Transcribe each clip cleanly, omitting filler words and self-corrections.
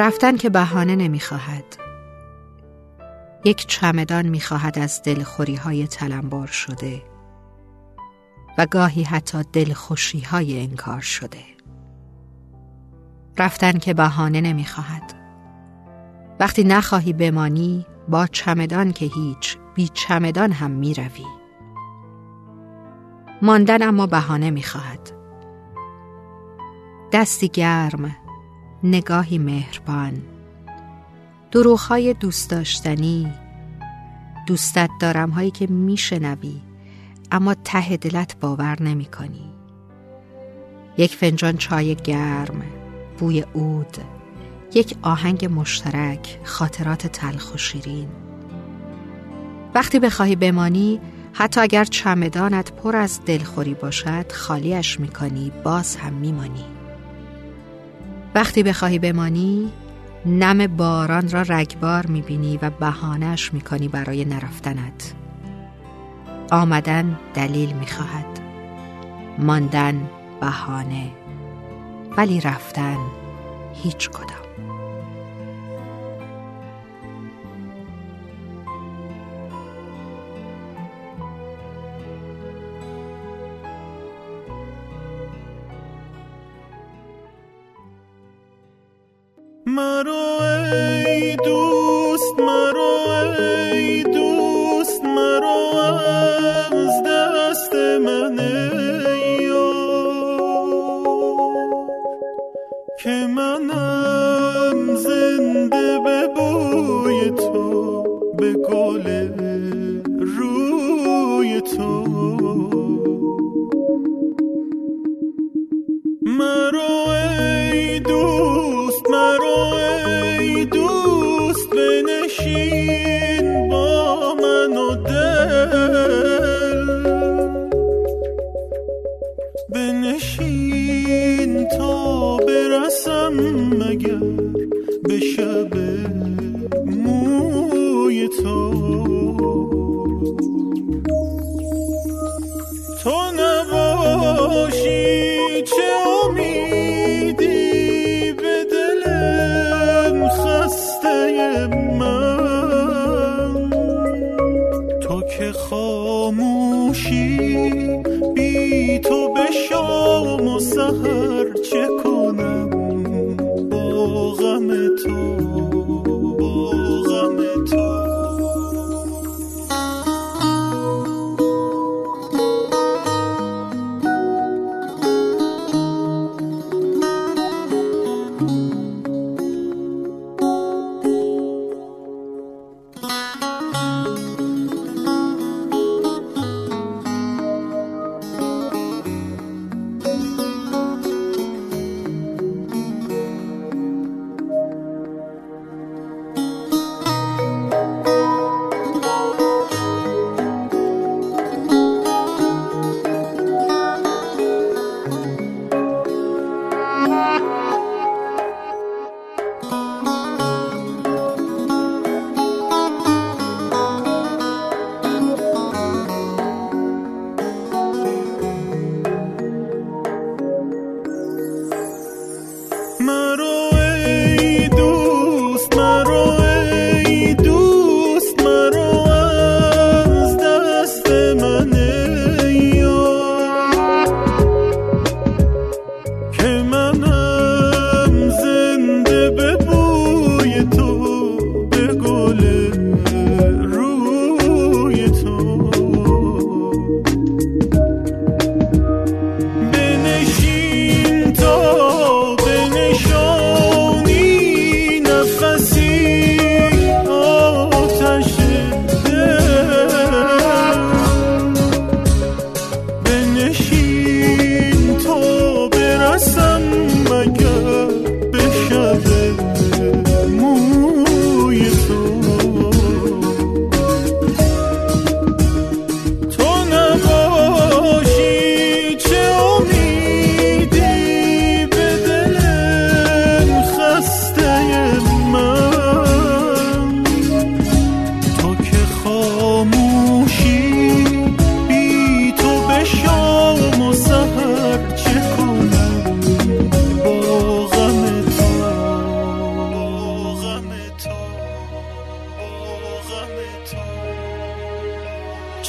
رفتن که بهانه نمیخواهد. یک چمدان میخواهد از دلخوری‌های تلمبار شده و گاهی حتی دلخوشی‌های انکار شده. رفتن که بهانه نمیخواهد. وقتی نخواهی بمانی با چمدان که هیچ، بی چمدان هم میروی. ماندن اما بهانه میخواهد. دستی گرم، نگاهی مهربان، دروغ‌های دوست داشتنی، دوستت دارم هایی که میشنوی اما ته دلت باور نمی‌کنی. یک فنجان چای گرم، بوی عود، یک آهنگ مشترک، خاطرات تلخ و شیرین. وقتی بخواهی بمانی، حتی اگر چمدانت پر از دلخوری باشد، خالیش می‌کنی، باز هم می‌مانی. وقتی بخواهی بمانی، نم باران را رگبار می‌بینی و بهانه‌اش می‌کنی برای نرفتنت. آمدن دلیل می‌خواهد، ماندن بهانه، ولی رفتن هیچ کدام. مرو ای دوست، مرو ای دوست، مرو از دست من ای یار، که منم زنده به بوی تو، به گل روی تو. مرو ای دوست، مرو ای دوست، بنشین با من و دل، بنشین تا برسم مگر به شب موی تو. تو نباشی چه امیدی به دلم خسته من، تو که خاموشی بی تو به شام و سحر، چه کنم با غم تو، با غم تو.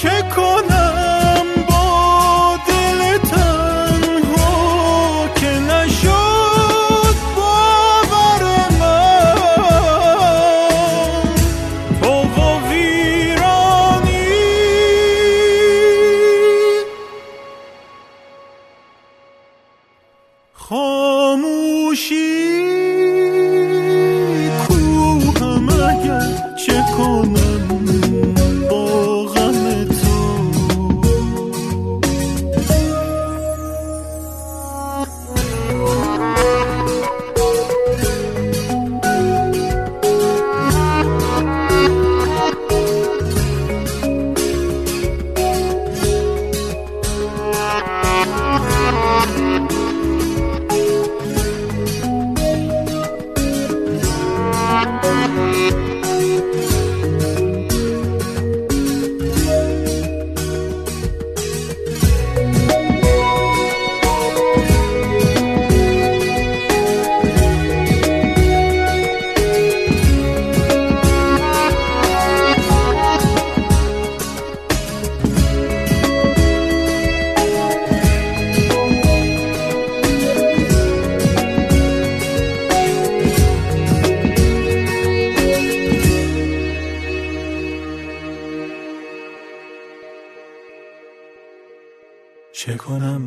چه کنم با دل تنها که نشد باور من با ویرانی. خاموشی کوهم اگر چه کنم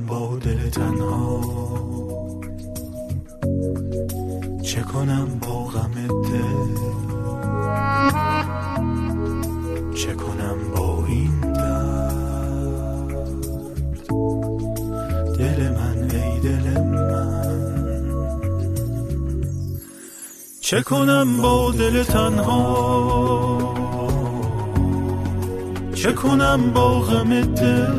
با غم تو، چه کنم با دل تنها، چه کنم با غم دل،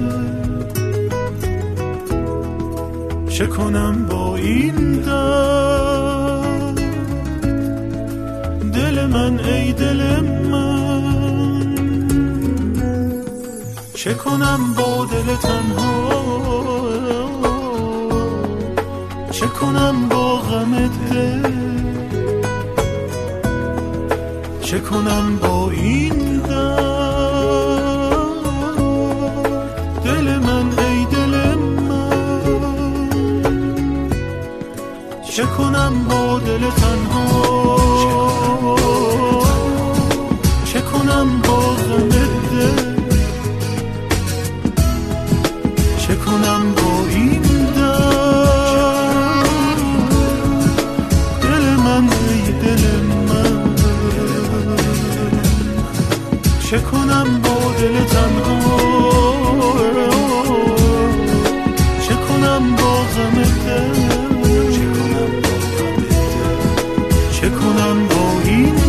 چه کنم با این درد. دل من ای دل من، چه کنم با دل تنها، چه کنم با غم دل، چه کنم با این درد. دل من ای دل من، چه کنم با دل تنها، چه کنم با غم دل، چه کنم با این درد. دل من ای دل من، چه کنم با دل تنها، چه کنم با غم دل، چه کنم با این درد. دل من ای دل من، چه کنم با دل تنها، چه کنم با غم دل، چه کنم با این